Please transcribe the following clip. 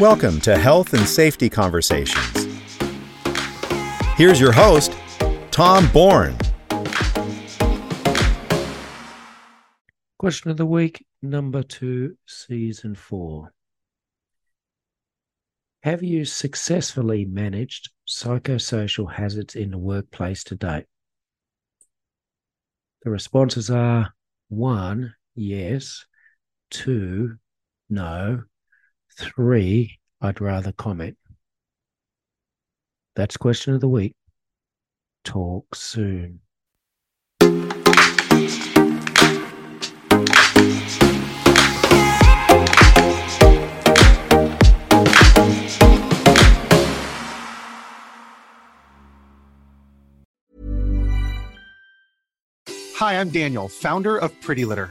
Welcome to Health and Safety Conversations. Here's your host, Tom Bourne. Question of the week, number 2, season 4. Have you successfully managed psychosocial hazards in the workplace to date? The responses are 1, yes, 2, no, 3, I'd rather comment. That's question of the week. Talk soon. Hi, I'm Daniel, founder of Pretty Litter.